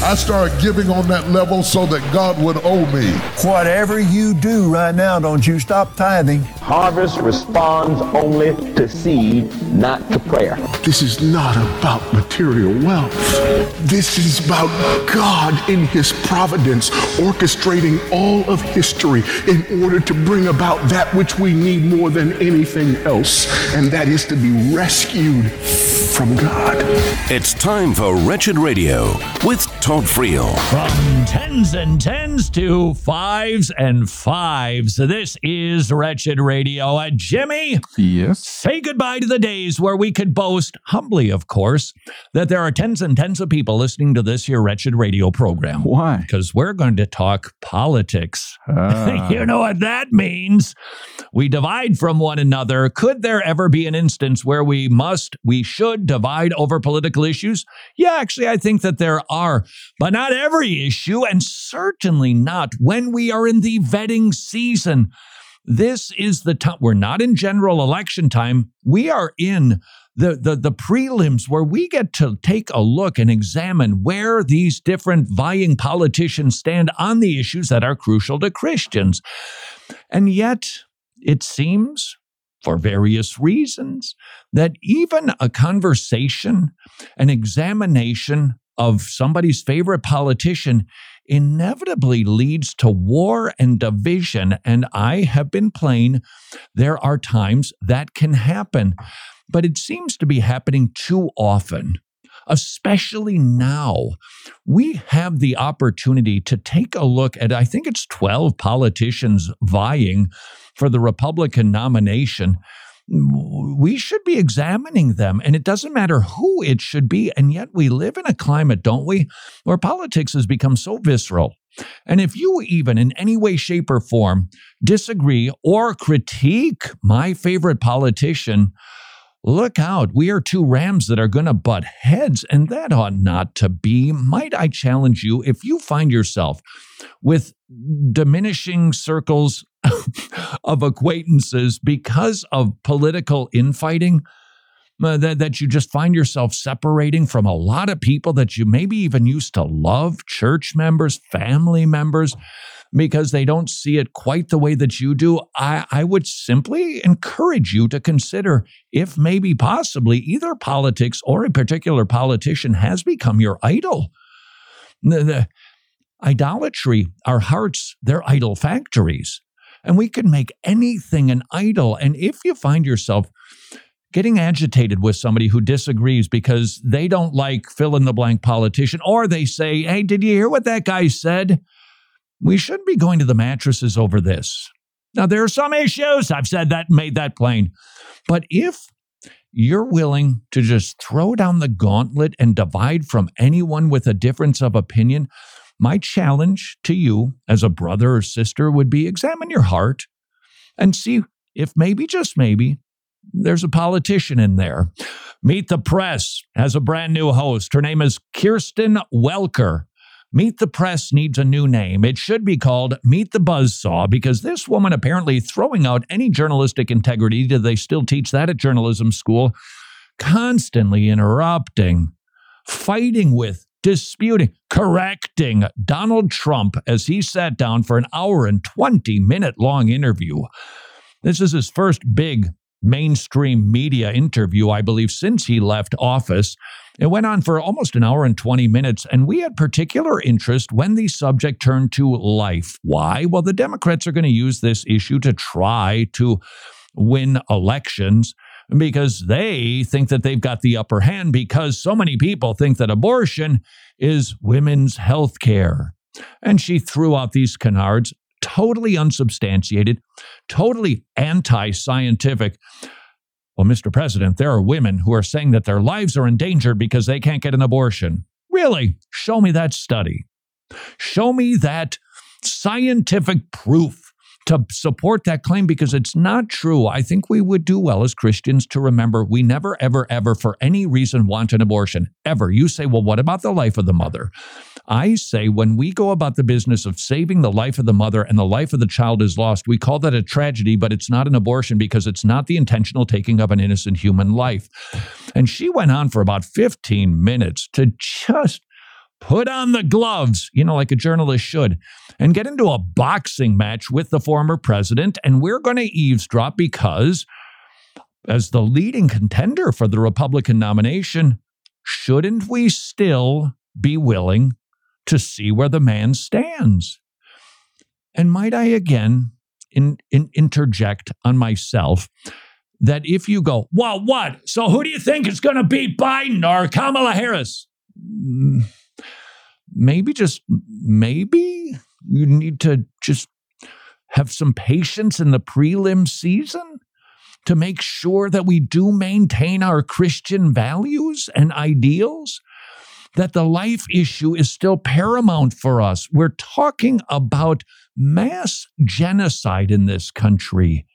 I started giving on that level so that God would owe me. Whatever you do right now, don't you stop tithing. Harvest responds only to seed, not to prayer. This is not about material wealth. This is about God in His providence orchestrating all of history in order to bring about that which we need more than anything else, and that is to be rescued from God. It's time for Wretched Radio with Todd Friel. From tens and tens to fives and fives, this is Wretched Radio. And Jimmy, yes, say goodbye to the days where we could boast, humbly of course, that there are tens and tens of people listening to this here Wretched Radio program. Why? Because we're going to talk politics. You know what that means. We divide from one another. Could there ever be an instance where we should divide over political issues? Yeah, actually, I think that there are, but not every issue, and certainly not when we are in the vetting season. This is the time. We're not in general election time. We are in the prelims where we get to take a look and examine where these different vying politicians stand on the issues that are crucial to Christians. And yet, it seems, for various reasons, that even a conversation, an examination of somebody's favorite politician inevitably leads to war and division. And I have been plain, there are times that can happen, but it seems to be happening too often. Especially now, we have the opportunity to take a look at, I think it's 12 politicians vying for the Republican nomination. We should be examining them, and it doesn't matter who it should be, and yet we live in a climate, don't we, where politics has become so visceral. And if you even in any way, shape, or form disagree or critique my favorite politician, look out, we are two rams that are going to butt heads, and that ought not to be. Might I challenge you, if you find yourself with diminishing circles of acquaintances because of political infighting, that you just find yourself separating from a lot of people that you maybe even used to love, church members, family members, because they don't see it quite the way that you do, I would simply encourage you to consider if maybe possibly either politics or a particular politician has become your idol. The idolatry, our hearts, they're idol factories. And we can make anything an idol. And if you find yourself getting agitated with somebody who disagrees because they don't like fill-in-the-blank politician, or they say, hey, did you hear what that guy said? We shouldn't be going to the mattresses over this. Now, there are some issues. I've said that, made that plain. But if you're willing to just throw down the gauntlet and divide from anyone with a difference of opinion, my challenge to you as a brother or sister would be examine your heart and see if maybe, just maybe, there's a politician in there. Meet the Press has a brand new host. Her name is Kristen Welker. Meet the Press needs a new name. It should be called Meet the Buzzsaw, because this woman apparently throwing out any journalistic integrity. Do they still teach that at journalism school? Constantly interrupting, fighting with, disputing, correcting Donald Trump as he sat down for an hour and 20-minute long interview. This is his first big mainstream media interview, I believe, since he left office. It went on for almost an hour and 20 minutes, and we had particular interest when the subject turned to life. Why? Well, the Democrats are going to use this issue to try to win elections because they think that they've got the upper hand, because so many people think that abortion is women's health care. And she threw out these canards, totally unsubstantiated, totally anti-scientific. Well, Mr. President, there are women who are saying that their lives are endangered because they can't get an abortion. Really? Show me that study. Show me that scientific proof to support that claim, because it's not true. I think we would do well as Christians to remember we never, ever, ever, for any reason, want an abortion, ever. You say, well, what about the life of the mother? I say when we go about the business of saving the life of the mother and the life of the child is lost, we call that a tragedy, but it's not an abortion because it's not the intentional taking of an innocent human life. And she went on for about 15 minutes to just put on the gloves, you know, like a journalist should, and get into a boxing match with the former president. And we're going to eavesdrop because as the leading contender for the Republican nomination, shouldn't we still be willing to see where the man stands? And might I again interject on myself that if you go, well, what? So who do you think is going to beat Biden or Kamala Harris? Maybe, just maybe, you need to just have some patience in the prelim season to make sure that we do maintain our Christian values and ideals, that the life issue is still paramount for us. We're talking about mass genocide in this country.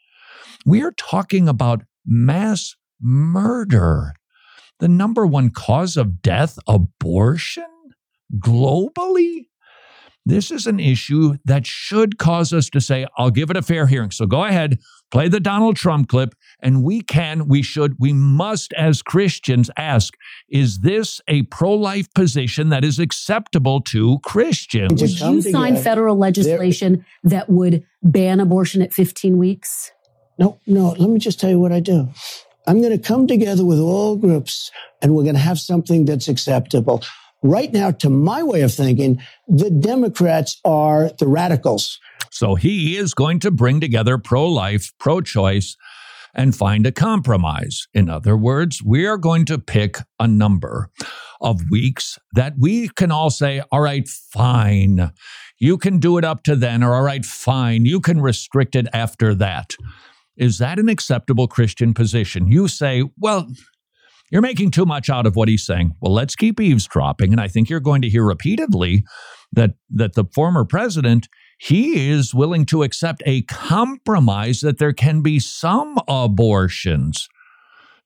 We're talking about mass murder. The number one cause of death, abortion? Globally, this is an issue that should cause us to say, I'll give it a fair hearing. So go ahead, play the Donald Trump clip, and we must as Christians ask, is this a pro-life position that is acceptable to Christians? Would you sign federal legislation that would ban abortion at 15 weeks? No, let me just tell you what I do. I'm going to come together with all groups, and we're going to have something that's acceptable. Right now, to my way of thinking, the Democrats are the radicals. So he is going to bring together pro-life, pro-choice, and find a compromise. In other words, we are going to pick a number of weeks that we can all say, all right, fine, you can do it up to then, or all right, fine, you can restrict it after that. Is that an acceptable Christian position? You say, well, you're making too much out of what he's saying. Well, let's keep eavesdropping. And I think you're going to hear repeatedly that the former president, he is willing to accept a compromise that there can be some abortions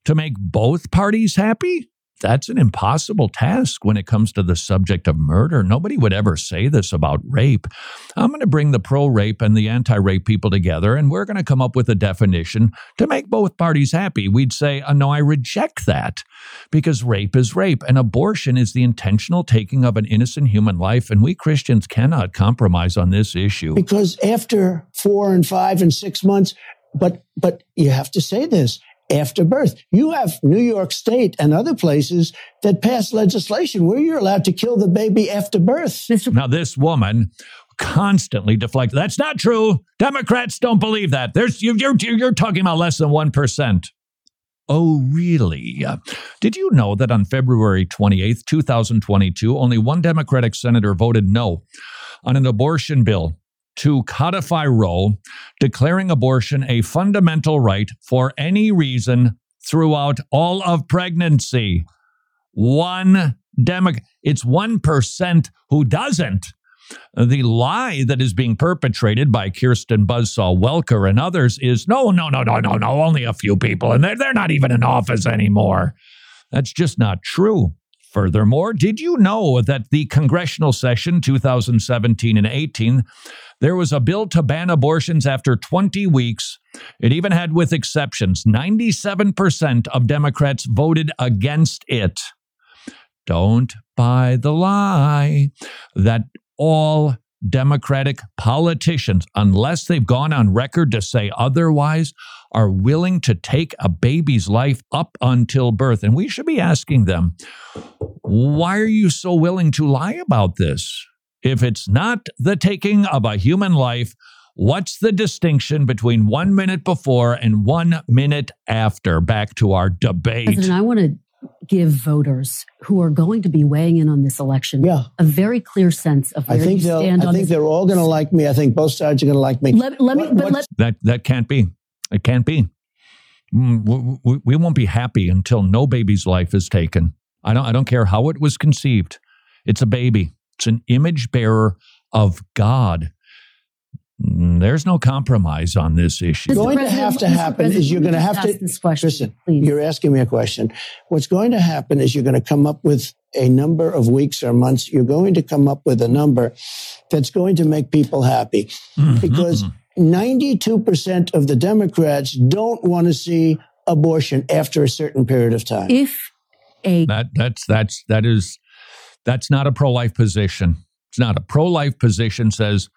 to make both parties happy. That's an impossible task when it comes to the subject of murder. Nobody would ever say this about rape. I'm going to bring the pro-rape and the anti-rape people together, and we're going to come up with a definition to make both parties happy. We'd say, oh, no, I reject that because rape is rape, and abortion is the intentional taking of an innocent human life, and we Christians cannot compromise on this issue. Because after 4 and 5 and 6 months, but you have to say this, after birth. You have New York State and other places that pass legislation where you're allowed to kill the baby after birth. Now, this woman constantly deflects. That's not true. Democrats don't believe that. You're talking about less than 1%. Oh, really? Did you know that on February 28th, 2022, only one Democratic senator voted no on an abortion bill to codify Roe, declaring abortion a fundamental right for any reason throughout all of pregnancy? It's 1% who doesn't. The lie that is being perpetrated by Kristen Buzzsaw Welker and others is, no, only a few people, and they're not even in office anymore. That's just not true. Furthermore, did you know that the congressional session 2017 and 18, there was a bill to ban abortions after 20 weeks. It even had, with exceptions, 97% of Democrats voted against it. Don't buy the lie that all Democratic politicians, unless they've gone on record to say otherwise, are willing to take a baby's life up until birth. And we should be asking them, why are you so willing to lie about this? If it's not the taking of a human life, what's the distinction between 1 minute before and 1 minute after? Back to our debate. President, I want to give voters who are going to be weighing in on this election a very clear sense of where you stand on this. I think they're all going to like me. I think both sides are going to like me. That can't be. It can't be. We won't be happy until no baby's life is taken. I don't care how it was conceived. It's a baby. It's an image bearer of God. There's no compromise on this issue. What's going to have to happen is you're going to have to... Listen, you're asking me a question. What's going to happen is you're going to come up with a number of weeks or months, you're going to come up with a number that's going to make people happy. Mm-hmm. Because 92% of the Democrats don't want to see abortion after a certain period of time. That's not a pro-life position. It's not a pro-life position. Says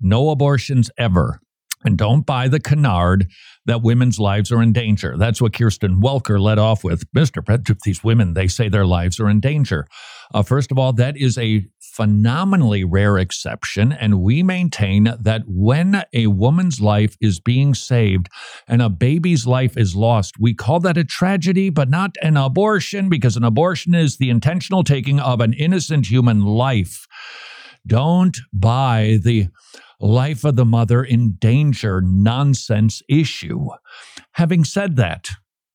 no abortions ever. And don't buy the canard that women's lives are in danger. That's what Kristen Welker led off with. Mr. President, these women, they say their lives are in danger. First of all, that is a phenomenally rare exception. And we maintain that when a woman's life is being saved and a baby's life is lost, we call that a tragedy, but not an abortion, because an abortion is the intentional taking of an innocent human life. Don't buy the life of the mother in danger nonsense issue. Having said that,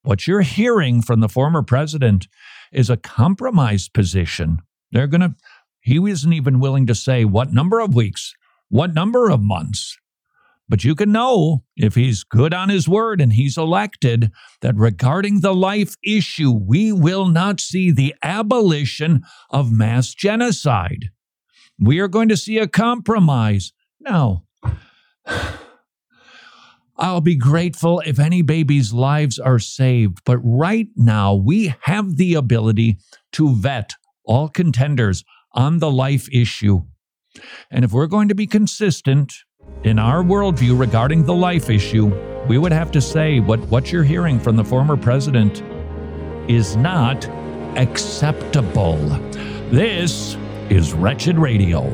what you're hearing from the former president is a compromised position. He isn't even willing to say what number of weeks, what number of months. But you can know if he's good on his word and he's elected that regarding the life issue, we will not see the abolition of mass genocide. We are going to see a compromise. Now, I'll be grateful if any babies' lives are saved, but right now we have the ability to vet all contenders on the life issue. And if we're going to be consistent in our worldview regarding the life issue, we would have to say what you're hearing from the former president is not acceptable. This is Wretched Radio.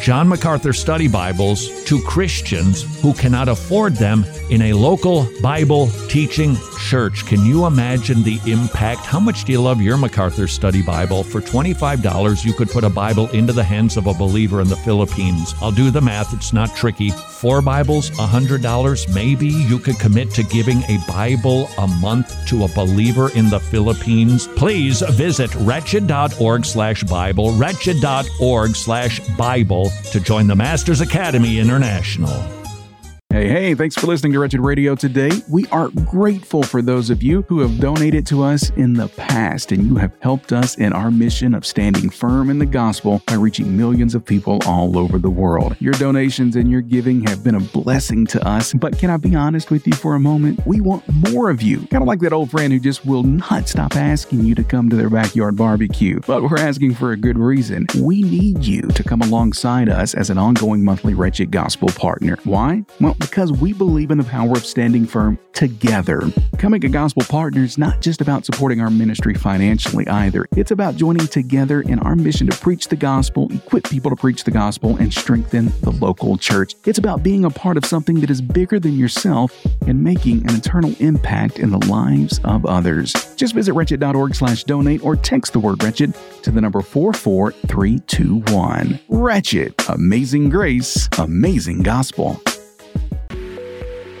John MacArthur study Bibles to Christians who cannot afford them in a local Bible teaching church. Can you imagine the impact? How much do you love your MacArthur Study Bible? For $25, you could put a Bible into the hands of a believer in the Philippines. I'll do the math. It's not tricky. 4 Bibles, $100. Maybe you could commit to giving a Bible a month to a believer in the Philippines. Please visit wretched.org/Bible, wretched.org/Bible to join the Masters Academy International. Hey, thanks for listening to Wretched Radio today. We are grateful for those of you who have donated to us in the past, and you have helped us in our mission of standing firm in the gospel by reaching millions of people all over the world. Your donations and your giving have been a blessing to us, but can I be honest with you for a moment? We want more of you. Kind of like that old friend who just will not stop asking you to come to their backyard barbecue, but we're asking for a good reason. We need you to come alongside us as an ongoing monthly Wretched Gospel partner. Why? Well, because we believe in the power of standing firm together. Becoming a gospel partner is not just about supporting our ministry financially either. It's about joining together in our mission to preach the gospel, equip people to preach the gospel, and strengthen the local church. It's about being a part of something that is bigger than yourself and making an eternal impact in the lives of others. Just visit wretched.org/donate or text the word wretched to the number 44321. Wretched. Amazing grace. Amazing gospel.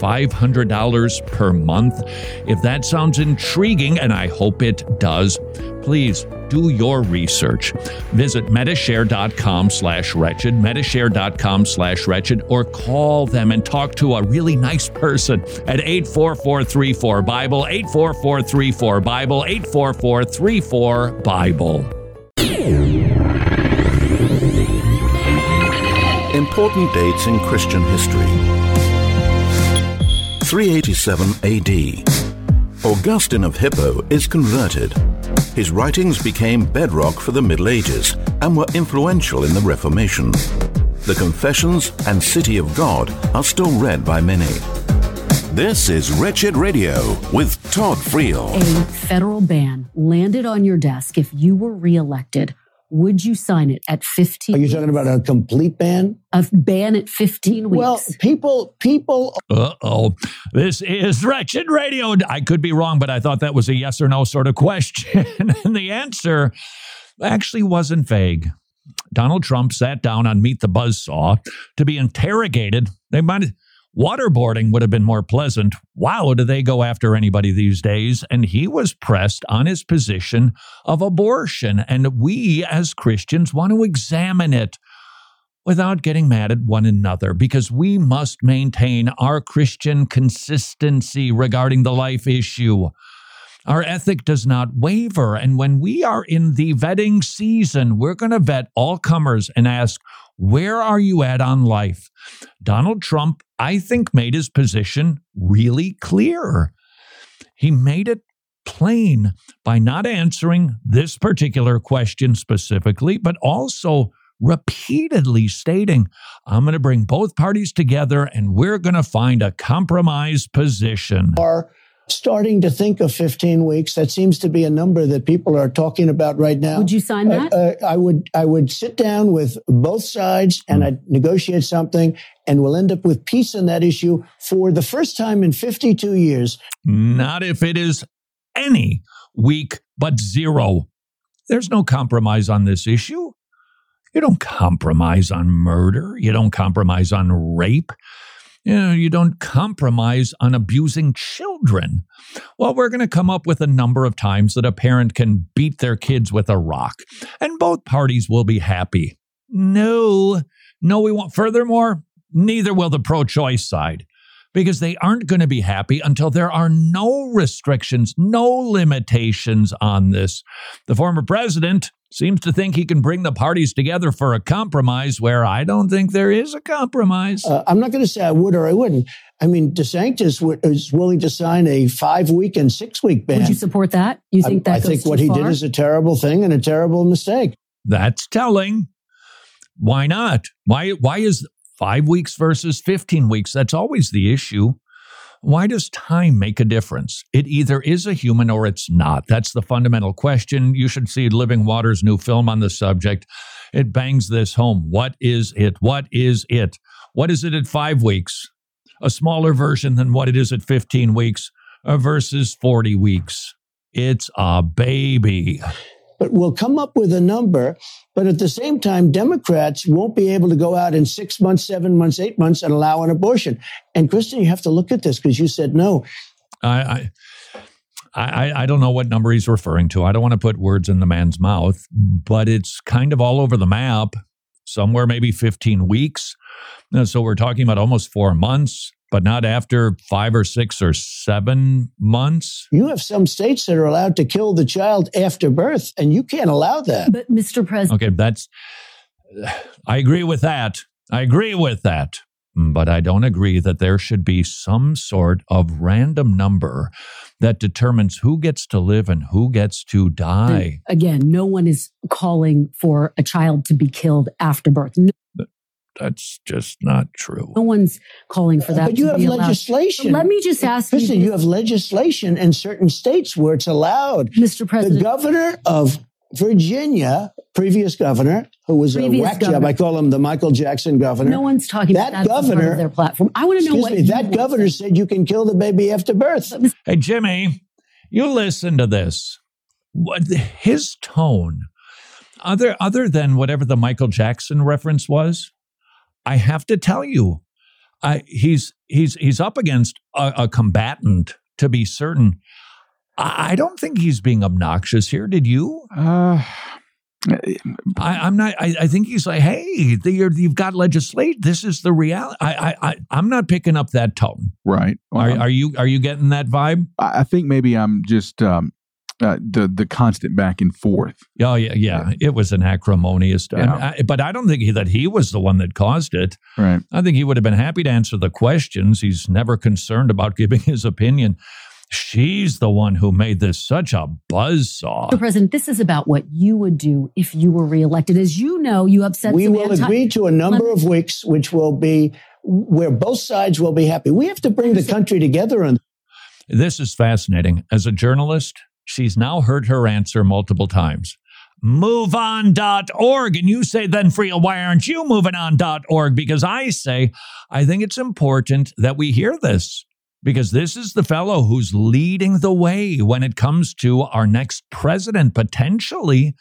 $500 per month. If that sounds intriguing, and I hope it does, please do your research. Visit MediShare.com/wretched, MediShare.com/wretched, or call them and talk to a really nice person at 844-34-BIBLE, 844-34-BIBLE, 844-34-BIBLE. Important dates in Christian history. 387 AD. Augustine of Hippo is converted. His writings became bedrock for the Middle Ages and were influential in the Reformation. The Confessions and City of God are still read by many. This is Wretched Radio with Todd Friel. A federal ban landed on your desk if you were reelected. Would you sign it at 15 weeks? Are you talking about a complete ban? A ban at 15 weeks. Well, people... Uh-oh. This is Wretched Radio. I could be wrong, but I thought that was a yes or no sort of question. And the answer actually wasn't vague. Donald Trump sat down on Meet the Buzzsaw to be interrogated. They might... Waterboarding would have been more pleasant. Wow, do they go after anybody these days? And he was pressed on his position of abortion. And we as Christians want to examine it without getting mad at one another, because we must maintain our Christian consistency regarding the life issue. Our ethic does not waver. And when we are in the vetting season, we're going to vet all comers and ask, where are you at on life? Donald Trump, I think, made his position really clear. He made it plain by not answering this particular question specifically, but also repeatedly stating, I'm going to bring both parties together and we're going to find a compromise position. Or starting to think of 15 weeks. That seems to be a number that people are talking about right now. Would you sign that? I would sit down with both sides and I'd negotiate something, and we'll end up with peace on that issue for the first time in 52 years. Not if it is any week but zero. There's no compromise on this issue. You don't compromise on murder. You don't compromise on rape. You don't compromise on abusing children. Well, we're going to come up with a number of times that a parent can beat their kids with a rock, and both parties will be happy. No, we won't. Furthermore, neither will the pro-choice side, because they aren't going to be happy until there are no restrictions, no limitations on this. The former president seems to think he can bring the parties together for a compromise, where I don't think there is a compromise. I'm not going to say I would or I wouldn't. I mean, DeSantis is willing to sign a 5-week and 6-week ban. Would you support that? You think that goes too far? I think what he did is a terrible thing and a terrible mistake. That's telling. Why not? Why is 5 weeks versus 15 weeks? That's always the issue. Why does time make a difference? It either is a human or it's not. That's the fundamental question. You should see Living Water's new film on the subject. It bangs this home. What is it? What is it? What is it at 5 weeks? A smaller version than what it is at 15 weeks versus 40 weeks. It's a baby. But we'll come up with a number, but at the same time, Democrats won't be able to go out in 6 months, 7 months, 8 months and allow an abortion. And Kristen, you have to look at this because you said no. I don't know what number he's referring to. I don't want to put words in the man's mouth, but it's kind of all over the map. Somewhere maybe 15 weeks. So we're talking about almost 4 months, but not after 5 or 6 or 7 months. You have some states that are allowed to kill the child after birth, and you can't allow that. But Mr. President... Okay, I agree with that. But I don't agree that there should be some sort of random number that determines who gets to live and who gets to die. And again, no one is calling for a child to be killed after birth. No. That's just not true. No one's calling for that. But you have legislation. Let me just ask you. Listen, you have legislation in certain states where it's allowed. Mr. President. The governor of Virginia, previous governor, who was a whack job. I call him the Michael Jackson governor. No one's talking about that governor, their platform. I want to know what that governor said. You can kill the baby after birth. Hey, Jimmy, you listen to this. His tone, other than whatever the Michael Jackson reference was, I have to tell you, he's up against a combatant, to be certain. I don't think he's being obnoxious here. Did you? I'm not. I think he's like, hey, you've got legislate. This is the reality. I'm not picking up that tone. Right. Well, are you getting that vibe? I think maybe I'm just the constant back and forth. Oh, yeah. It was an acrimonious. Yeah. But I don't think that he was the one that caused it. Right. I think he would have been happy to answer the questions. He's never concerned about giving his opinion. She's the one who made this such a buzzsaw. Mr. President, this is about what you would do if you were reelected. As you know, you upset Samantha. We will agree to a number of weeks, which will be where both sides will be happy. We have to bring the country together. This is fascinating. As a journalist, she's now heard her answer multiple times. MoveOn.org. And you say, then, Friel, why aren't you moving on.org? Because I say, I think it's important that we hear this, because this is the fellow who's leading the way when it comes to our next president, potentially.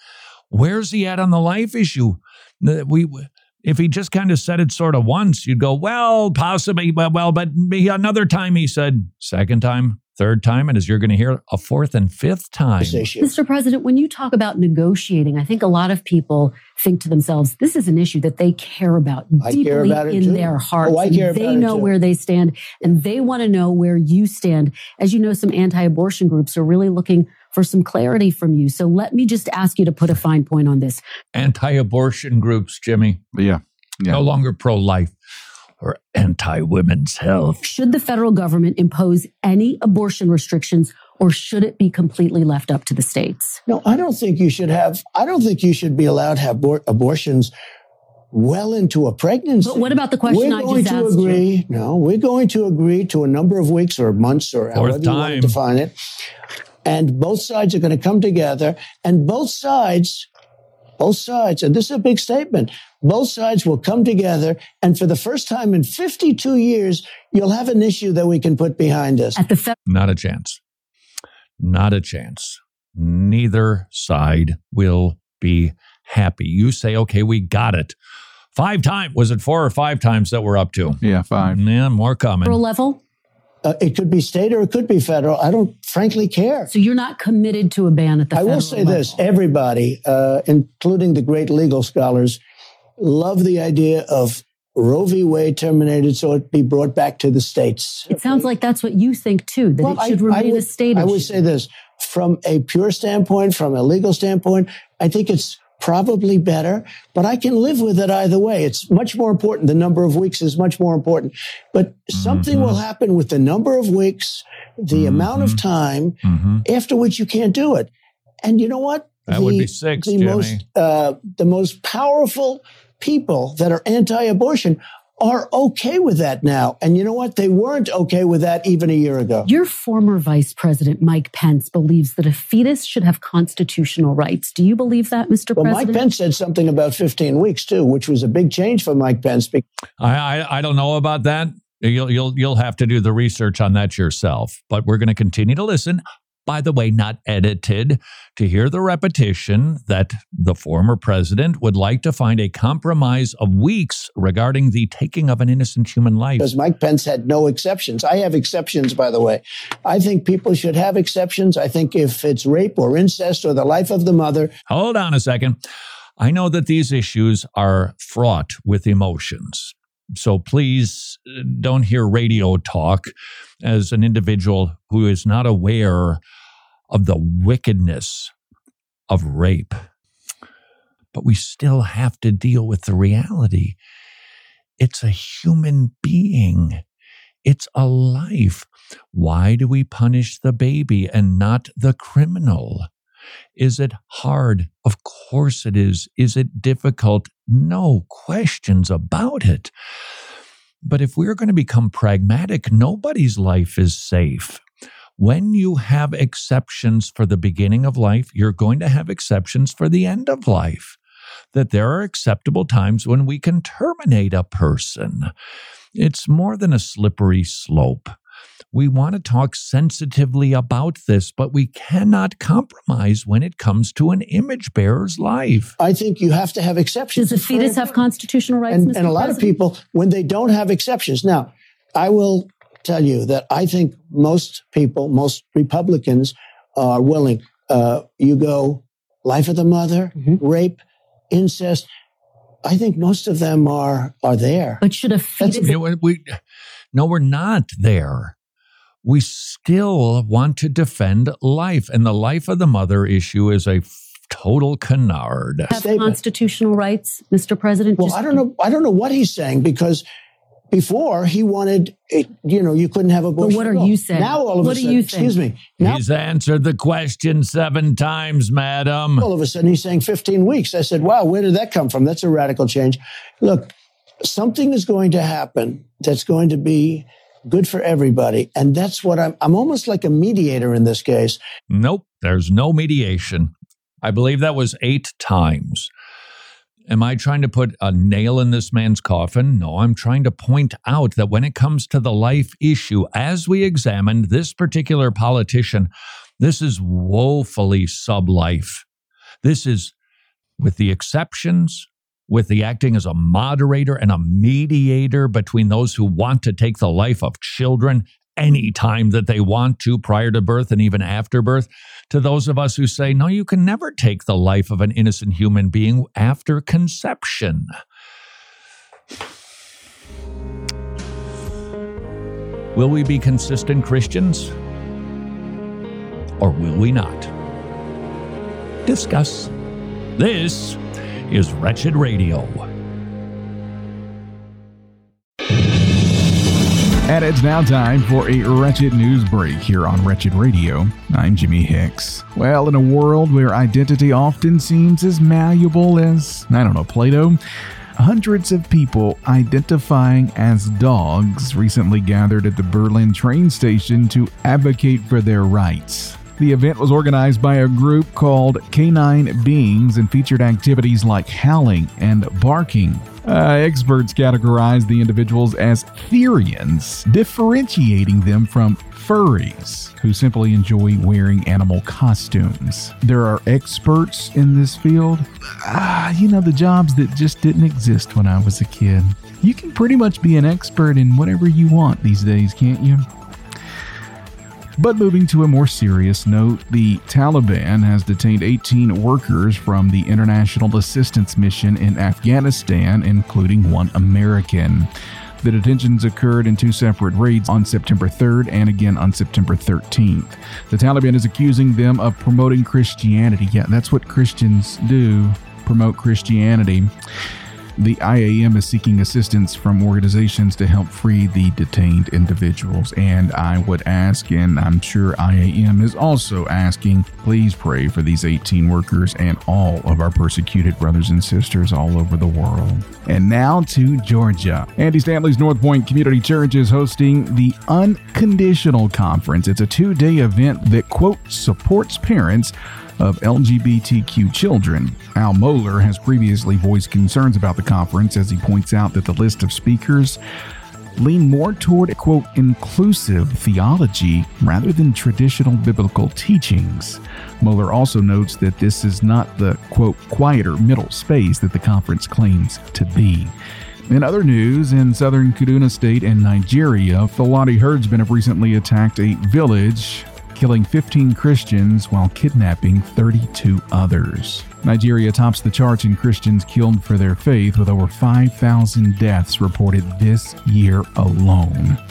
Where's he at on the life issue? If he just kind of said it sort of once, you'd go, well, possibly, well, but another time he said, second time, third time, and as you're going to hear, a fourth and fifth time. Mr. President, when you talk about negotiating, I think a lot of people think to themselves, this is an issue that they care about deeply in their hearts. They know where they stand, and they want to know where you stand. As you know, some anti-abortion groups are really looking for some clarity from you. So let me just ask you to put a fine point on this. Anti-abortion groups, Jimmy. Yeah. No longer pro-life or anti-women's health. Should the federal government impose any abortion restrictions, or should it be completely left up to the states? No, I don't think you should have, I don't think you should be allowed to have abortions well into a pregnancy. But what about the question I just asked you? No, we're going to agree to a number of weeks or months or however you want to define it. And both sides are going to come together, and both sides, and this is a big statement, both sides will come together, and for the first time in 52 years, you'll have an issue that we can put behind us. Not a chance. Not a chance. Neither side will be happy. You say, okay, we got it. 5 times. Was it 4 or 5 times that we're up to? Yeah, 5. Yeah, more coming. Federal level? It could be state or it could be federal. I don't frankly care. So you're not committed to a ban at the federal level? I will say this. Everybody, including the great legal scholars, love the idea of Roe v. Wade terminated so it be brought back to the states. It sounds like that's what you think, too, that it should remain a state issue. I would say this. From a pure standpoint, from a legal standpoint, I think it's probably better, but I can live with it either way. It's much more important. The number of weeks is much more important. But something will happen with the number of weeks, the amount of time, after which you can't do it. And you know what? That would be 6, Jimmy. The most powerful people that are anti-abortion are okay with that now. And you know what? They weren't okay with that even a year ago. Your former Vice President, Mike Pence, believes that a fetus should have constitutional rights. Do you believe that, Mr. President? Well, Mike Pence said something about 15 weeks, too, which was a big change for Mike Pence. I don't know about that. You'll have to do the research on that yourself. But we're going to continue to listen. By the way, not edited, to hear the repetition that the former president would like to find a compromise of weeks regarding the taking of an innocent human life. Because Mike Pence had no exceptions. I have exceptions, by the way. I think people should have exceptions. I think if it's rape or incest or the life of the mother. Hold on a second. I know that these issues are fraught with emotions. So please don't hear radio talk as an individual who is not aware of the wickedness of rape. But we still have to deal with the reality. It's a human being. It's a life. Why do we punish the baby and not the criminal? Is it hard? Of course it is. Is it difficult? No questions about it. But if we're going to become pragmatic, nobody's life is safe. When you have exceptions for the beginning of life, you're going to have exceptions for the end of life. That there are acceptable times when we can terminate a person. It's more than a slippery slope. We want to talk sensitively about this, but we cannot compromise when it comes to an image bearer's life. I think you have to have exceptions. Does a fetus have constitutional rights, Mr. President? And a lot of people, when they don't have exceptions. Now, I will tell you that I think most people, most Republicans are willing. You go life of the mother, rape, incest. I think most of them are there. But should a fetus... No, we're not there. We still want to defend life. And the life of the mother issue is a total canard. Have constitutional rights, Mr. President? Well, I don't know what he's saying, because Before, he wanted, you couldn't have abortion. But what are you saying? Now, all of a sudden, excuse me. Now, he's answered the question 7 times, madam. All of a sudden, he's saying 15 weeks. I said, wow, where did that come from? That's a radical change. Look, something is going to happen that's going to be good for everybody. And that's what I'm almost like a mediator in this case. Nope, there's no mediation. I believe that was 8 times. Am I trying to put a nail in this man's coffin? No, I'm trying to point out that when it comes to the life issue, as we examined this particular politician, this is woefully sub-life. This is, with the exceptions, with the acting as a moderator and a mediator between those who want to take the life of children any time that they want to, prior to birth and even after birth, to those of us who say, no, you can never take the life of an innocent human being after conception. Will we be consistent Christians? Or will we not? Discuss. This is Wretched Radio. And it's now time for a Wretched News Break here on Wretched Radio. I'm Jimmy Hicks. Well, in a world where identity often seems as malleable as, Plato, hundreds of people identifying as dogs recently gathered at the Berlin train station to advocate for their rights. The event was organized by a group called Canine Beings and featured activities like howling and barking. Experts categorize the individuals as therians, differentiating them from furries, who simply enjoy wearing animal costumes. There are experts in this field. The jobs that just didn't exist when I was a kid. You can pretty much be an expert in whatever you want these days, can't you? But moving to a more serious note, the Taliban has detained 18 workers from the International Assistance Mission in Afghanistan, including 1 American. The detentions occurred in 2 separate raids on September 3rd and again on September 13th. The Taliban is accusing them of promoting Christianity. Yeah, that's what Christians do, promote Christianity. The IAM is seeking assistance from organizations to help free the detained individuals. And I would ask, and I'm sure IAM is also asking, please pray for these 18 workers and all of our persecuted brothers and sisters all over the world. And now to Georgia. Andy Stanley's North Point Community Church is hosting the Unconditional Conference. It's a 2-day event that, quote, supports parents of LGBTQ children. Al Mohler has previously voiced concerns about the conference as he points out that the list of speakers lean more toward a, quote, inclusive theology rather than traditional biblical teachings. Mohler also notes that this is not the, quote, quieter middle space that the conference claims to be. In other news, in southern Kaduna State and Nigeria, Fulani herdsmen have recently attacked a village, killing 15 Christians while kidnapping 32 others. Nigeria tops the charts in Christians killed for their faith, with over 5,000 deaths reported this year alone.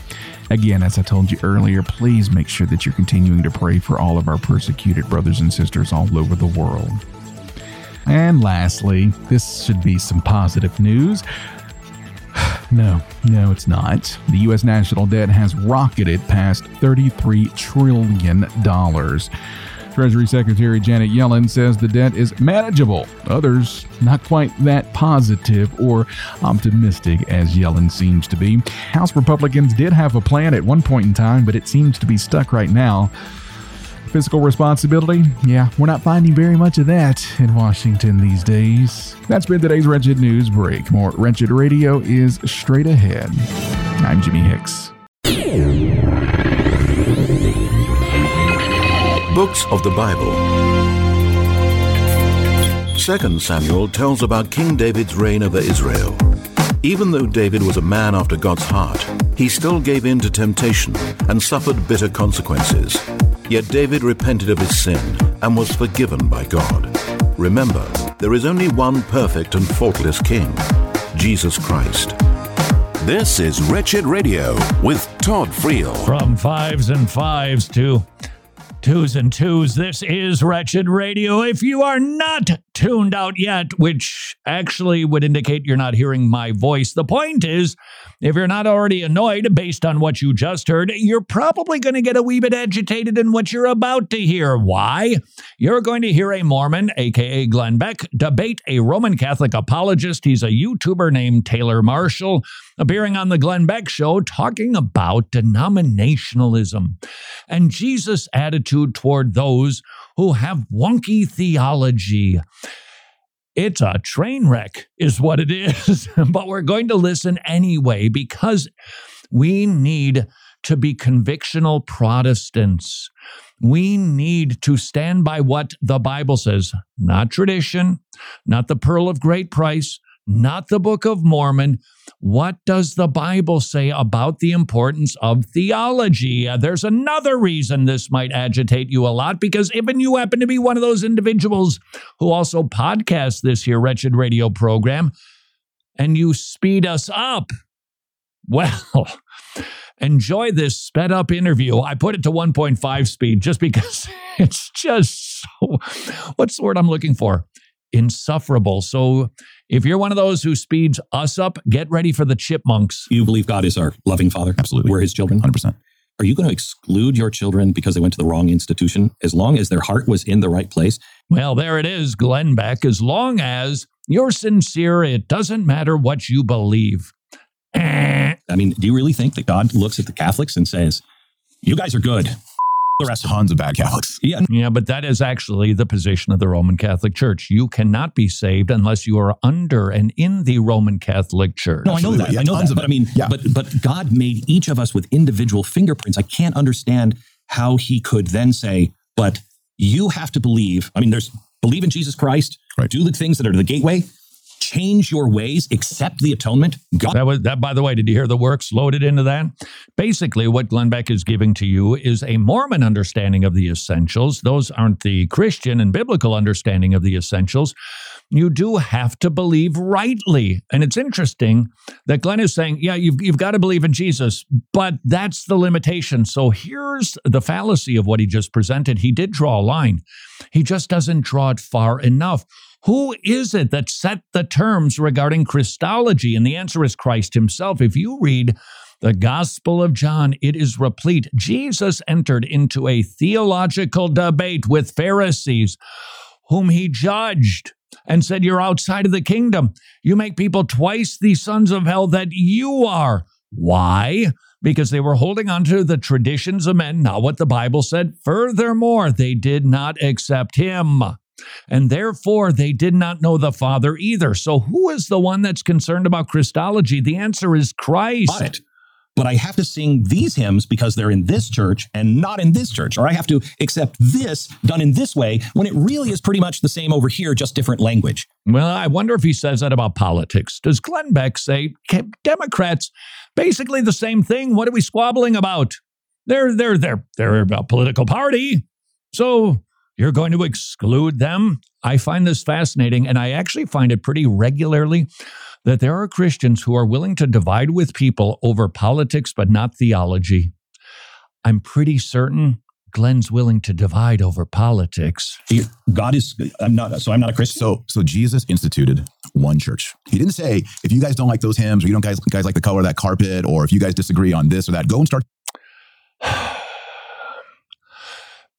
Again, as I told you earlier, please make sure that you're continuing to pray for all of our persecuted brothers and sisters all over the world. And lastly, this should be some positive news. No, it's not. The U.S. national debt has rocketed past $33 trillion. Treasury Secretary Janet Yellen says the debt is manageable. Others, not quite that positive or optimistic as Yellen seems to be. House Republicans did have a plan at one point in time, but it seems to be stuck right now. Fiscal responsibility? Yeah, we're not finding very much of that in Washington these days. That's been today's Wretched News Break. More Wretched Radio is straight ahead. I'm Jimmy Hicks. Books of the Bible. 2 Samuel tells about King David's reign over Israel. Even though David was a man after God's heart, he still gave in to temptation and suffered bitter consequences. Yet David repented of his sin and was forgiven by God. Remember, there is only one perfect and faultless King, Jesus Christ. This is Wretched Radio with Todd Friel. From 5s and 5s to 2s and 2s, this is Wretched Radio. If you are not tuned out yet, which actually would indicate you're not hearing my voice. The point is, if you're not already annoyed based on what you just heard, you're probably going to get a wee bit agitated in what you're about to hear. Why? You're going to hear a Mormon, a.k.a. Glenn Beck, debate a Roman Catholic apologist. He's a YouTuber named Taylor Marshall, appearing on the Glenn Beck Show, talking about denominationalism and Jesus' attitude toward those who have wonky theology. It's a train wreck, is what it is. But we're going to listen anyway, because we need to be convictional Protestants. We need to stand by what the Bible says, not tradition, not the pearl of great price, not the Book of Mormon. What does the Bible say about the importance of theology? There's another reason this might agitate you a lot, because even you happen to be one of those individuals who also podcasts this here Wretched Radio program, and you speed us up. Well, enjoy this sped up interview. I put it to 1.5 speed just because it's just so, what's the word I'm looking for? Insufferable. So if you're one of those who speeds us up, get ready for the chipmunks. You believe God is our loving father? Absolutely. We're his children? 100%. Are you going to exclude your children because they went to the wrong institution? As long as their heart was in the right place? Well, there it is, Glenn Beck. As long as you're sincere, it doesn't matter what you believe. I mean, do you really think that God looks at the Catholics and says, you guys are good? The rest, tons of bad Catholics. Yeah, but that is actually the position of the Roman Catholic Church. You cannot be saved unless you are under and in the Roman Catholic Church. No, I know that. Yeah, I know that. But I mean, yeah. But God made each of us with individual fingerprints. I can't understand how he could then say, but you have to believe. I mean, there's believe in Jesus Christ, right. Do the things that are the gateway, change your ways, accept the atonement. God. That, by the way, did you hear the works loaded into that? Basically, what Glenn Beck is giving to you is a Mormon understanding of the essentials. Those aren't the Christian and biblical understanding of the essentials. You do have to believe rightly. And it's interesting that Glenn is saying, yeah, you've got to believe in Jesus, but that's the limitation. So here's the fallacy of what he just presented. He did draw a line. He just doesn't draw it far enough. Who is it that set the terms regarding Christology? And the answer is Christ himself. If you read the Gospel of John, it is replete. Jesus entered into a theological debate with Pharisees, whom he judged and said, you're outside of the kingdom. You make people twice the sons of hell that you are. Why? Because they were holding on to the traditions of men, not what the Bible said. Furthermore, they did not accept him. And therefore, they did not know the Father either. So who is the one that's concerned about Christology? The answer is Christ. But I have to sing these hymns because they're in this church and not in this church. Or I have to accept this done in this way when it really is pretty much the same over here, just different language. Well, I wonder if he says that about politics. Does Glenn Beck say, Democrats, basically the same thing? What are we squabbling about? They're a political party. So you're going to exclude them? I find this fascinating, and I actually find it pretty regularly that there are Christians who are willing to divide with people over politics but not theology. I'm pretty certain Glenn's willing to divide over politics. I'm not a Christian. So Jesus instituted one church. He didn't say, if you guys don't like those hymns, or you don't guys like the color of that carpet, or if you guys disagree on this or that, go and start...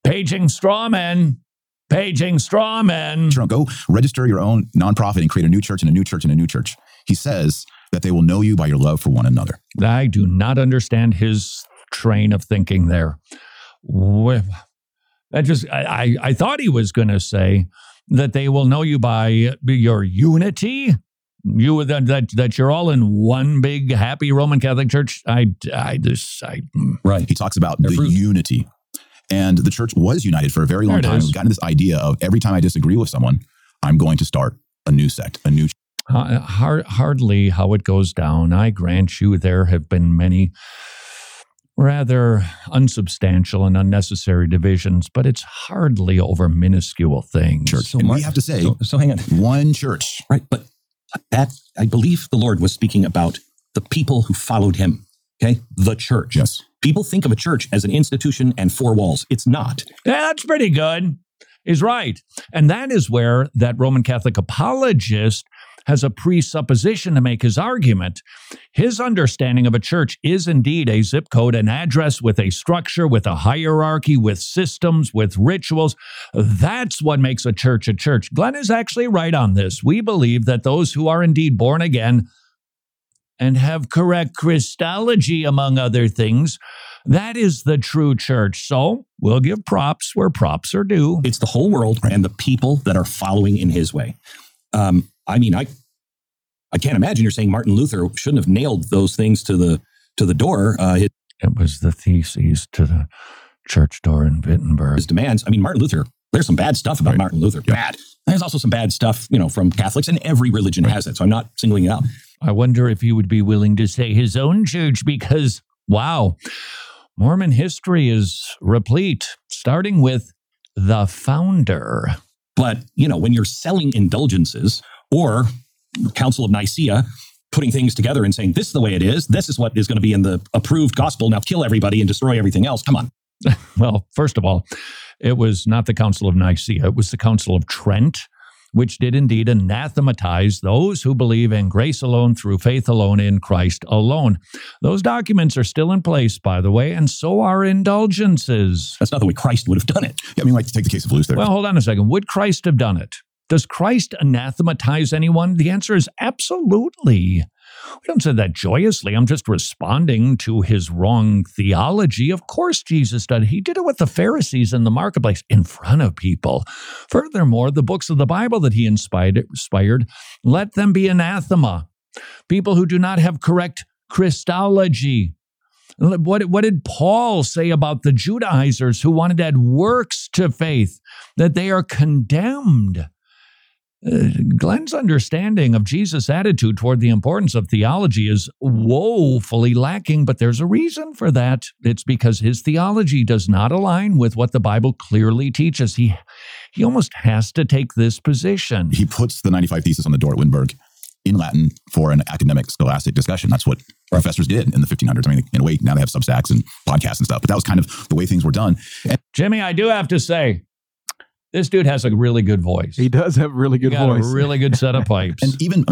Paging straw men. Go register your own nonprofit and create a new church and a new church and a new church. He says that they will know you by your love for one another. I do not understand his train of thinking there. I thought he was going to say that they will know you by your unity. That you're all in one big happy Roman Catholic Church. Right. He talks about the unity. And the church was united for a very long time. We've gotten this idea of every time I disagree with someone, I'm going to start a new sect, a new... Hardly how it goes down. I grant you there have been many rather unsubstantial and unnecessary divisions, but it's hardly over minuscule things. Church. So we have to say, so hang on. One church. Right, but that I believe the Lord was speaking about the people who followed him. Okay, the church. Yes. People think of a church as an institution and four walls. It's not. Yeah, that's pretty good. is right. And that is where that Roman Catholic apologist has a presupposition to make his argument. His understanding of a church is indeed a zip code, an address with a structure, with a hierarchy, with systems, with rituals. That's what makes a church a church. Glenn is actually right on this. We believe that those who are indeed born again and have correct Christology, among other things, that is the true church. So we'll give props where props are due. It's the whole world and the people that are following in his way. I can't imagine you're saying Martin Luther shouldn't have nailed those things to the door. It was the theses to the church door in Wittenberg. His demands. I mean, Martin Luther, there's some bad stuff about Martin Luther. Yeah. Bad. There's also some bad stuff, from Catholics, and every religion has that. So I'm not singling it out. I wonder if he would be willing to say his own church, because, wow, Mormon history is replete, starting with the founder. But, when you're selling indulgences or Council of Nicaea, putting things together and saying, this is the way it is, this is what is going to be in the approved gospel, now kill everybody and destroy everything else, come on. Well, first of all, it was not the Council of Nicaea, it was the Council of Trent, which did indeed anathematize those who believe in grace alone, through faith alone, in Christ alone. Those documents are still in place, by the way, and so are indulgences. That's not the way Christ would have done it. Yeah, to take the case of Luther. Well, hold on a second. Would Christ have done it? Does Christ anathematize anyone? The answer is absolutely. We don't say that joyously. I'm just responding to his wrong theology. Of course Jesus did. He did it with the Pharisees in the marketplace, in front of people. Furthermore, the books of the Bible that he inspired, let them be anathema. People who do not have correct Christology. What did Paul say about the Judaizers who wanted to add works to faith? That they are condemned. Glenn's understanding of Jesus' attitude toward the importance of theology is woefully lacking, but there's a reason for that. It's because his theology does not align with what the Bible clearly teaches. He almost has to take this position. He puts the 95 Theses on the door at Wittenberg in Latin for an academic scholastic discussion. That's what professors did in the 1500s. In a way, now they have Substacks and podcasts and stuff, but that was kind of the way things were done. And Jimmy, I do have to say, this dude has a really good voice. He does have a really good voice. A really good set of pipes. And even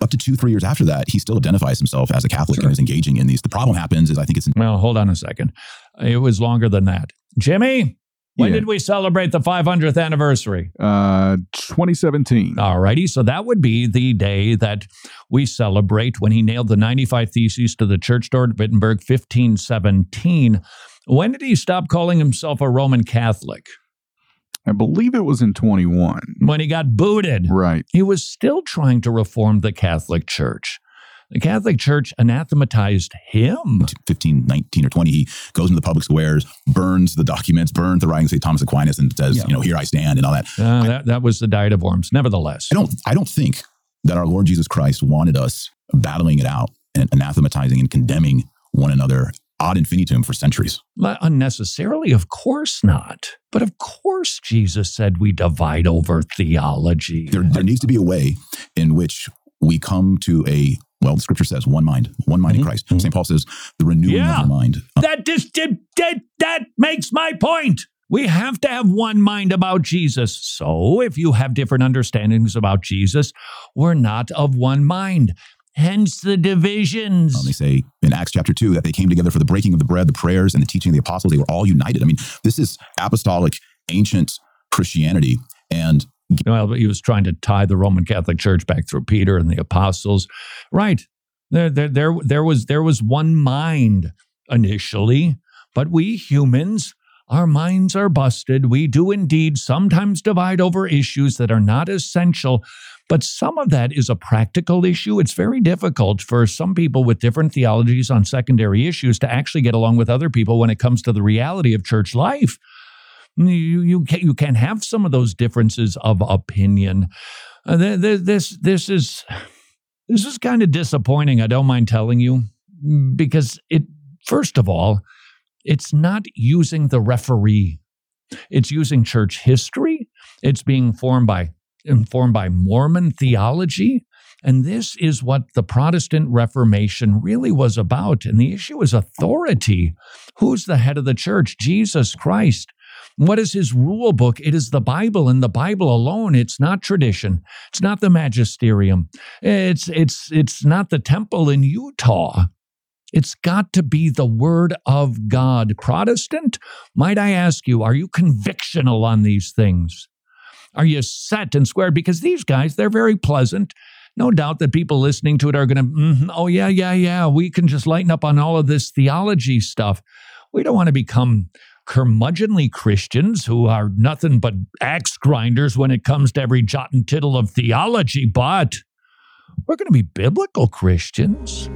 up to 2-3 years after that, he still identifies himself as a Catholic and is engaging in these. The problem happens is I think it's... Well, hold on a second. It was longer than that. Jimmy, when did we celebrate the 500th anniversary? 2017. All righty. So that would be the day that we celebrate when he nailed the 95 Theses to the church door at Wittenberg, 1517. When did he stop calling himself a Roman Catholic? I believe it was in 21. When he got booted. Right. He was still trying to reform the Catholic Church. The Catholic Church anathematized him. 1519 or 20, he goes into the public squares, burns the documents, burns the writings of St. Thomas Aquinas, and says, here I stand and all that. That was the Diet of Worms, nevertheless. I don't think that our Lord Jesus Christ wanted us battling it out and anathematizing and condemning one another ad infinitum for centuries. Unnecessarily, of course not. But of course Jesus said we divide over theology. There needs to be a way in which we come to the scripture says one mind in Christ. Mm-hmm. St. Paul says the renewing of the mind. That makes my point. We have to have one mind about Jesus. So if you have different understandings about Jesus, we're not of one mind. Hence the divisions. They say in Acts chapter 2 that they came together for the breaking of the bread, the prayers, and the teaching of the apostles. They were all united. This is apostolic, ancient Christianity. And he was trying to tie the Roman Catholic Church back through Peter and the apostles. Right. There was one mind initially, but we humans, our minds are busted. We do indeed sometimes divide over issues that are not essential, but some of that is a practical issue. It's very difficult for some people with different theologies on secondary issues to actually get along with other people when it comes to the reality of church life. You can't have some of those differences of opinion. This is kind of disappointing, I don't mind telling you, because it, first of all, it's not using the referee. It's using church history. It's being informed by Mormon theology. And this is what the Protestant Reformation really was about. And the issue is authority. Who's the head of the church? Jesus Christ. What is his rule book? It is the Bible and the Bible alone. It's not tradition. It's not the magisterium. It's not the temple in Utah. It's got to be the Word of God. Protestant, might I ask you, are you convictional on these things? Are you set and squared? Because these guys, they're very pleasant. No doubt that people listening to it are going to, oh, yeah, we can just lighten up on all of this theology stuff. We don't want to become curmudgeonly Christians who are nothing but axe grinders when it comes to every jot and tittle of theology, but we're going to be biblical Christians.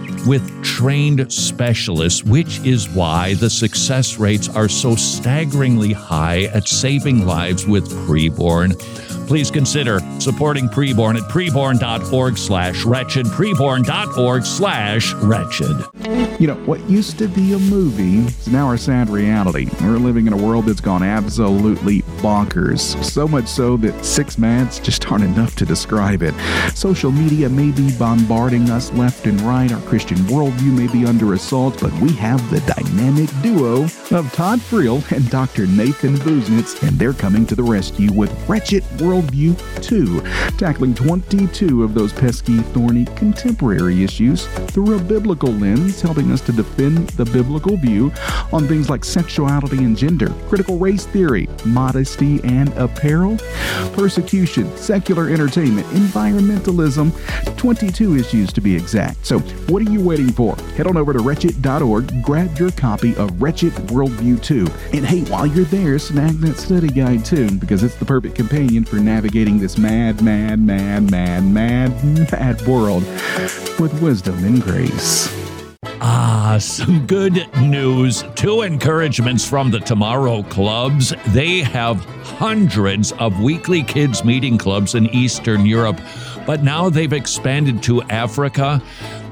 with trained specialists, which is why the success rates are so staggeringly high at saving lives with Preborn. Please consider supporting Preborn at preborn.org/wretched, preborn.org/wretched. You know, what used to be a movie is now a sad reality. We're living in a world that's gone absolutely bonkers, so much so that 6 minutes just aren't enough to describe it. Social media may be bombarding us left and right. Our Christian worldview may be under assault, but we have the dynamic duo of Todd Friel and Dr. Nathan Buznitz, and they're coming to the rescue with Wretched Worldview 2, tackling 22 of those pesky, thorny, contemporary issues through a biblical lens, helping us to defend the biblical view on things like sexuality and gender, critical race theory, modesty and apparel, persecution, secular entertainment, environmentalism, 22 issues to be exact. So what are you waiting for? Head on over to wretched.org, grab your copy of Wretched Worldview 2, and hey, while you're there, snag that study guide too, because it's the perfect companion for navigating this mad world with wisdom and grace. Some good news. 2 encouragements from the Tomorrow Clubs. They have hundreds of weekly kids meeting clubs in Eastern Europe, but now they've expanded to Africa.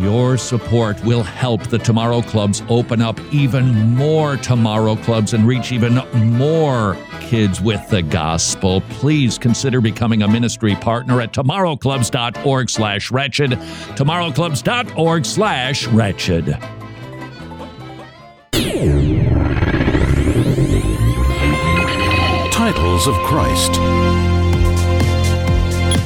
Your support will help the Tomorrow Clubs open up even more Tomorrow Clubs and reach even more kids with the gospel. Please consider becoming a ministry partner at tomorrowclubs.org/wretched, tomorrowclubs.org/wretched. Titles of Christ.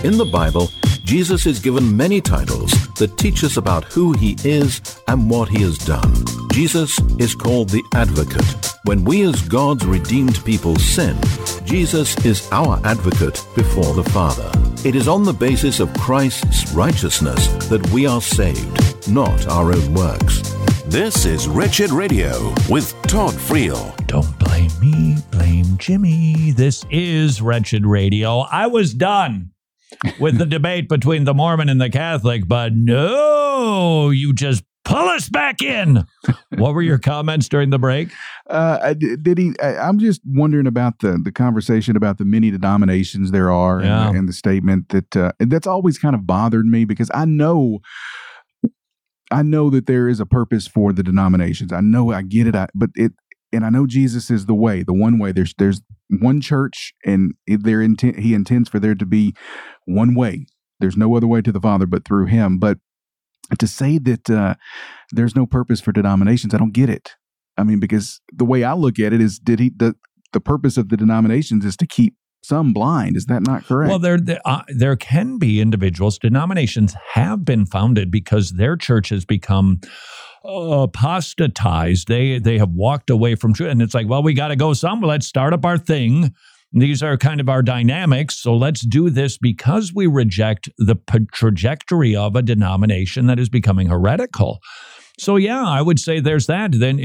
In the Bible, Jesus is given many titles that teach us about who he is and what he has done. Jesus is called the Advocate. When we as God's redeemed people sin, Jesus is our advocate before the Father. It is on the basis of Christ's righteousness that we are saved, not our own works. This is Wretched Radio with Todd Friel. Don't blame me, blame Jimmy. This is Wretched Radio. I was done with the debate between the Mormon and the Catholic, but no, you just pull us back in. What were your comments during the break? I'm just wondering about the conversation about the many denominations there are, yeah, and the statement that that's always kind of bothered me, because I know that there is a purpose for the denominations. I know, I get it, but I know Jesus is the way, the one way. There's one church, and their intent, he intends for there to be one way. There's no other way to the Father but through him. But to say that there's no purpose for denominations, I don't get it. I mean, because the way I look at it is, did he, the purpose of the denominations is to keep some blind. Is that not correct? Well, there can be individuals. Denominations have been founded because their church has become apostatized. They have walked away from truth. And it's like, well, we got to go somewhere. Let's start up our thing. These are kind of our dynamics. So let's do this because we reject the trajectory of a denomination that is becoming heretical. So, yeah, I would say there's that. Then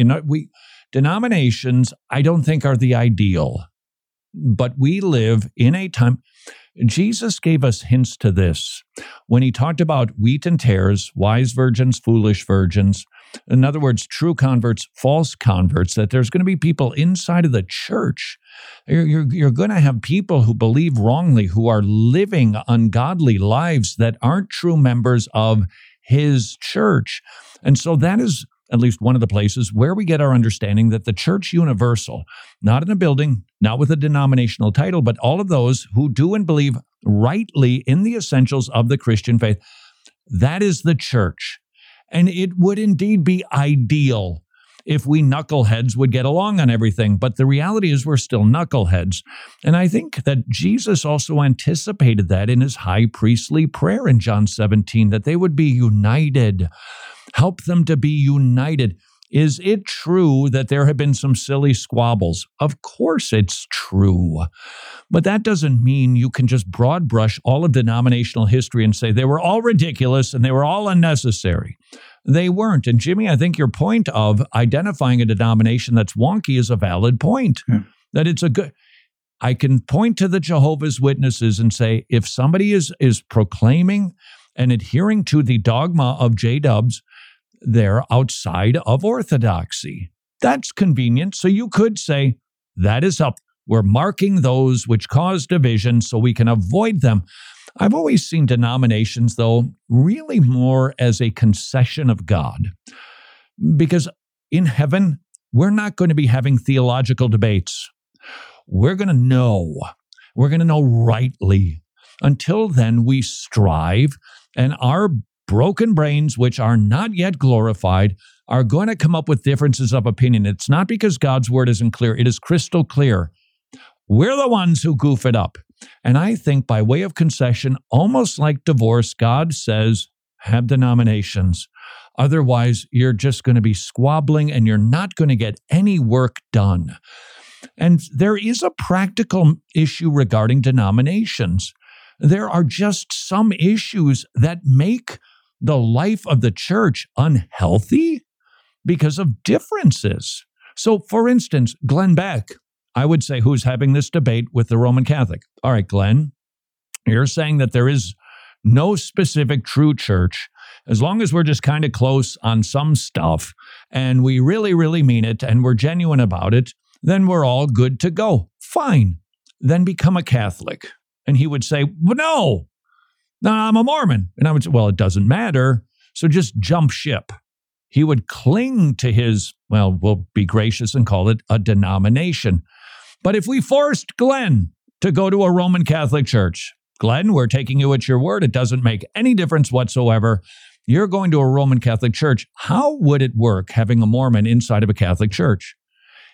denominations, I don't think, are the ideal. But we live in a time. Jesus gave us hints to this when he talked about wheat and tares, wise virgins, foolish virgins. In other words, true converts, false converts, that there's going to be people inside of the church. You're going to have people who believe wrongly, who are living ungodly lives that aren't true members of his church. And so that is at least one of the places where we get our understanding that the church universal, not in a building, not with a denominational title, but all of those who do and believe rightly in the essentials of the Christian faith, that is the church. And it would indeed be ideal if we knuckleheads would get along on everything. But the reality is we're still knuckleheads. And I think that Jesus also anticipated that in his high priestly prayer in John 17, that they would be united. Help them to be united. Is it true that there have been some silly squabbles? Of course it's true. But that doesn't mean you can just broad brush all of denominational history and say they were all ridiculous and they were all unnecessary. They weren't. And Jimmy, I think your point of identifying a denomination that's wonky is a valid point. Yeah. That it's a good... I can point to the Jehovah's Witnesses and say, if somebody is proclaiming and adhering to the dogma of J-Dubs, they're outside of orthodoxy. That's convenient. So you could say, that is up. We're marking those which cause division so we can avoid them. I've always seen denominations, though, really more as a concession of God. Because in heaven, we're not going to be having theological debates. We're going to know. We're going to know rightly. Until then, we strive, and our broken brains, which are not yet glorified, are going to come up with differences of opinion. It's not because God's word isn't clear. It is crystal clear. We're the ones who goof it up. And I think by way of concession, almost like divorce, God says, have denominations. Otherwise, you're just going to be squabbling and you're not going to get any work done. And there is a practical issue regarding denominations. There are just some issues that make the life of the church unhealthy because of differences. So, for instance, Glenn Beck, I would say, who's having this debate with the Roman Catholic. All right, Glenn, you're saying that there is no specific true church, as long as we're just kind of close on some stuff and we really, really mean it and we're genuine about it, then we're all good to go. Fine. Then become a Catholic. And he would say, well, no, I'm a Mormon. And I would say, well, it doesn't matter. So just jump ship. He would cling to his, well, we'll be gracious and call it a denomination. But if we forced Glenn to go to a Roman Catholic church, Glenn, we're taking you at your word. It doesn't make any difference whatsoever. You're going to a Roman Catholic church. How would it work having a Mormon inside of a Catholic church?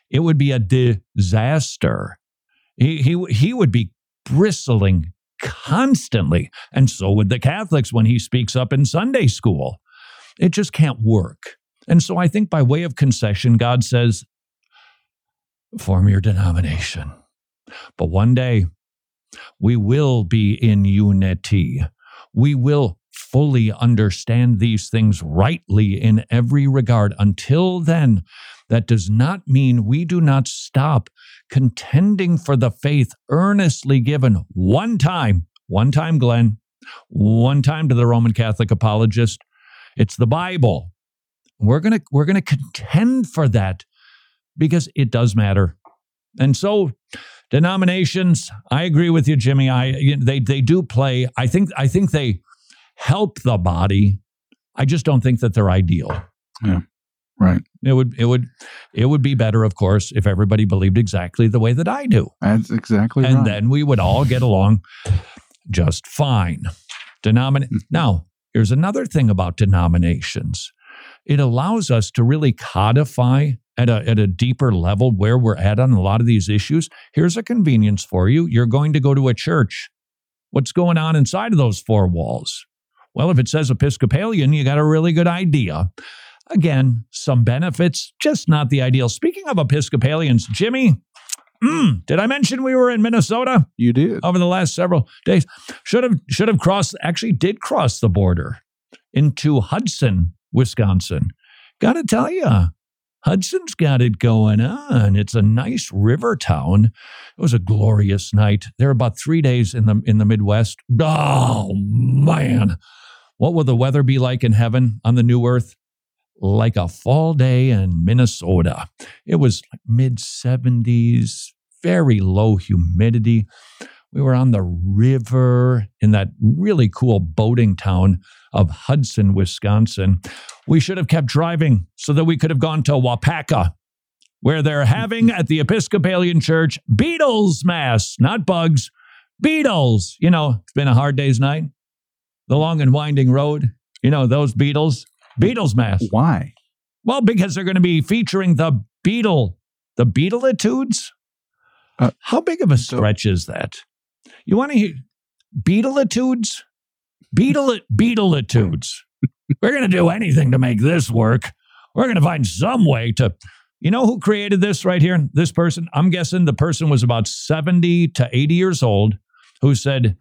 It would be a disaster. He would be bristling constantly. And so would the Catholics when he speaks up in Sunday school. It just can't work. And so I think by way of concession, God says, form your denomination. But one day we will be in unity. We will fully understand these things rightly in every regard. Until then, that does not mean we do not stop contending for the faith earnestly given one time, Glenn, one time to the Roman Catholic apologist. It's the Bible. We're going to contend for that because it does matter. And so denominations, I agree with you, Jimmy. They do play. I think they help the body. I just don't think that they're ideal. Yeah. Right. It would be better, of course, if everybody believed exactly the way that I do. That's exactly right. And then we would all get along just fine. Now, here's another thing about denominations. It allows us to really codify at a deeper level where we're at on a lot of these issues. Here's a convenience for you. You're going to go to a church. What's going on inside of those four walls? Well, if it says Episcopalian, you got a really good idea. Again, some benefits, just not the ideal. Speaking of Episcopalians, Jimmy, did I mention we were in Minnesota? You did. Over the last several days. Should have did cross the border into Hudson, Wisconsin. Got to tell you, Hudson's got it going on. It's a nice river town. It was a glorious night. There were about 3 days in the Midwest. Oh, man. What will the weather be like in heaven on the new earth? Like a fall day in Minnesota. It was like mid-70s, very low humidity. We were on the river in that really cool boating town of Hudson, Wisconsin. We should have kept driving so that we could have gone to Wapaka, where they're having at the Episcopalian Church Beatles Mass, not bugs, Beatles. You know, it's been a hard day's night. The long and winding road, you know, those Beatles Mass. Why? Well, because they're going to be featuring the Beatleitudes. How big of a stretch is that? You want to hear Beatleitudes? Beatleitudes. We're going to do anything to make this work. We're going to find some way to, you know who created this right here? This person, I'm guessing the person was about 70 to 80 years old who said,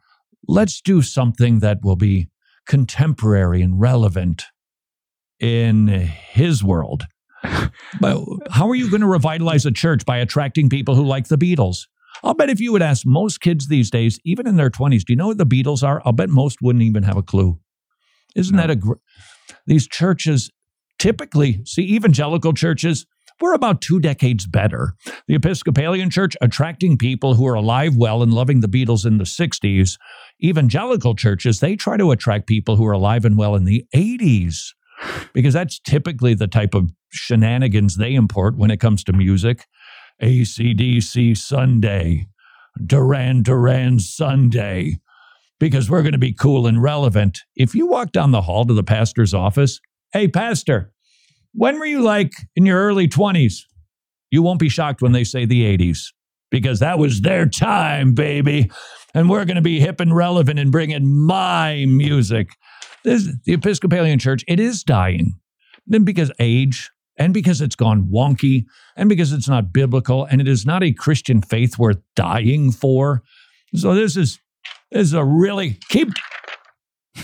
let's do something that will be contemporary and relevant in his world. But how are you going to revitalize a church by attracting people who like the Beatles? I'll bet if you would ask most kids these days, even in their 20s, do you know what the Beatles are? I'll bet most wouldn't even have a clue. Isn't that these churches typically, see, evangelical churches, we're about 2 decades better. The Episcopalian Church attracting people who are alive, well, and loving the Beatles in the 60s. Evangelical churches, they try to attract people who are alive and well in the 80s. Because that's typically the type of shenanigans they import when it comes to music. AC/DC Sunday, Duran Duran Sunday, because we're going to be cool and relevant. If you walk down the hall to the pastor's office, hey, pastor, when were you like in your early 20s? You won't be shocked when they say the 80s, because that was their time, baby. And we're going to be hip and relevant and bring in my music. The Episcopalian Church, it is dying. Then because age, and because it's gone wonky, and because it's not biblical, and it is not a Christian faith worth dying for. So this is a really, keep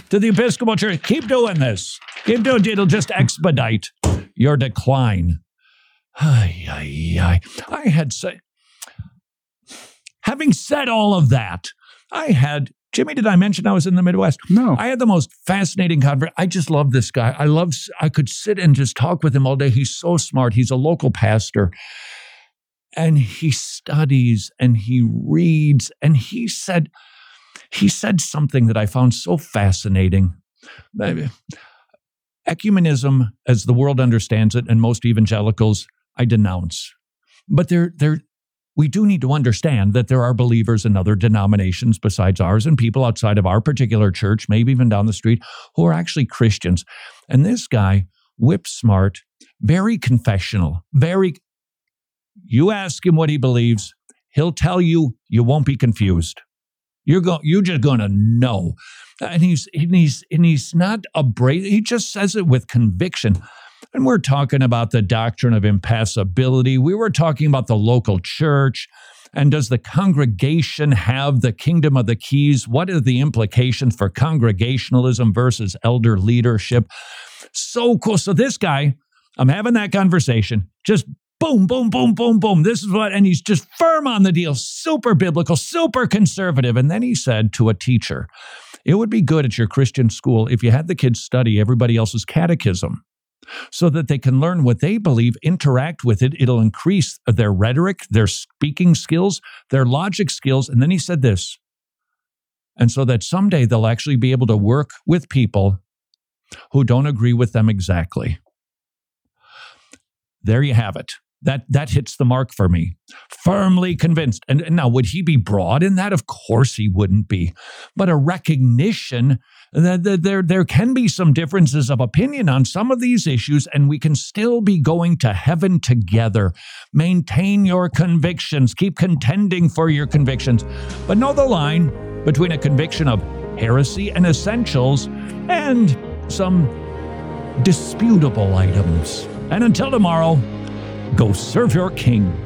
to the Episcopal Church, keep doing this. Keep doing it, it'll just expedite your decline. Having said all of that, Jimmy, did I mention I was in the Midwest? No. I had the most fascinating conversation. I just love this guy. I could sit and just talk with him all day. He's so smart. He's a local pastor. And he studies and he reads. And he said something that I found so fascinating. Ecumenism, as the world understands it, and most evangelicals, I denounce. But we do need to understand that there are believers in other denominations besides ours, and people outside of our particular church, maybe even down the street, who are actually Christians. And this guy, whip smart, very confessional, you ask him what he believes, he'll tell you, you won't be confused. You're just going to know. And he's not abrasive. He just says it with conviction. And we're talking about the doctrine of impassibility. We were talking about the local church. And does the congregation have the kingdom of the keys? What are the implications for congregationalism versus elder leadership? So cool. So this guy, I'm having that conversation. Just boom, boom, boom, boom, boom. This is what, and he's just firm on the deal. Super biblical, super conservative. And then he said to a teacher, it would be good at your Christian school if you had the kids study everybody else's catechism, so that they can learn what they believe, interact with it. It'll increase their rhetoric, their speaking skills, their logic skills. And then he said this, and so that someday they'll actually be able to work with people who don't agree with them exactly. There you have it. That hits the mark for me. Firmly convinced. And now, would he be broad in that? Of course he wouldn't be. But a recognition that there can be some differences of opinion on some of these issues, and we can still be going to heaven together. Maintain your convictions. Keep contending for your convictions. But know the line between a conviction of heresy and essentials and some disputable items. And until tomorrow, go serve your king.